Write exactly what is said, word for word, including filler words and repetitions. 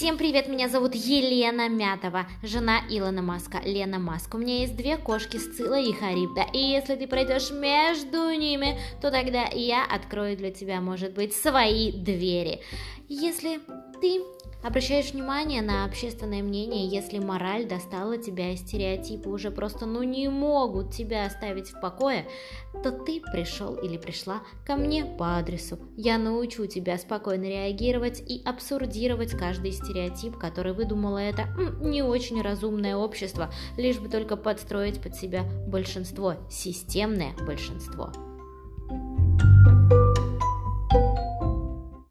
Всем привет, меня зовут Елена Мятова, жена Илона Маска, Лена Маск. У меня есть две кошки, Сцилла и Харибда, и если ты пройдешь между ними, то тогда я открою для тебя, может быть, свои двери. Если ты обращаешь внимание на общественное мнение, если мораль достала тебя и стереотипы уже просто ну не могут тебя оставить в покое, то ты пришел или пришла ко мне по адресу. Я научу тебя спокойно реагировать и абсурдировать каждый стереотип, который выдумало это м, не очень разумное общество, лишь бы только подстроить под себя большинство, системное большинство.